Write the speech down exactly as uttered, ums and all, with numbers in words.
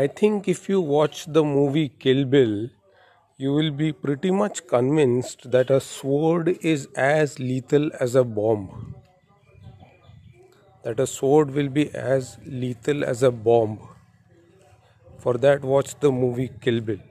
I think if you watch the movie Kill Bill, you will be pretty much convinced that a sword is as lethal as a bomb. That a sword will be as lethal as a bomb. For that, watch the movie Kill Bill.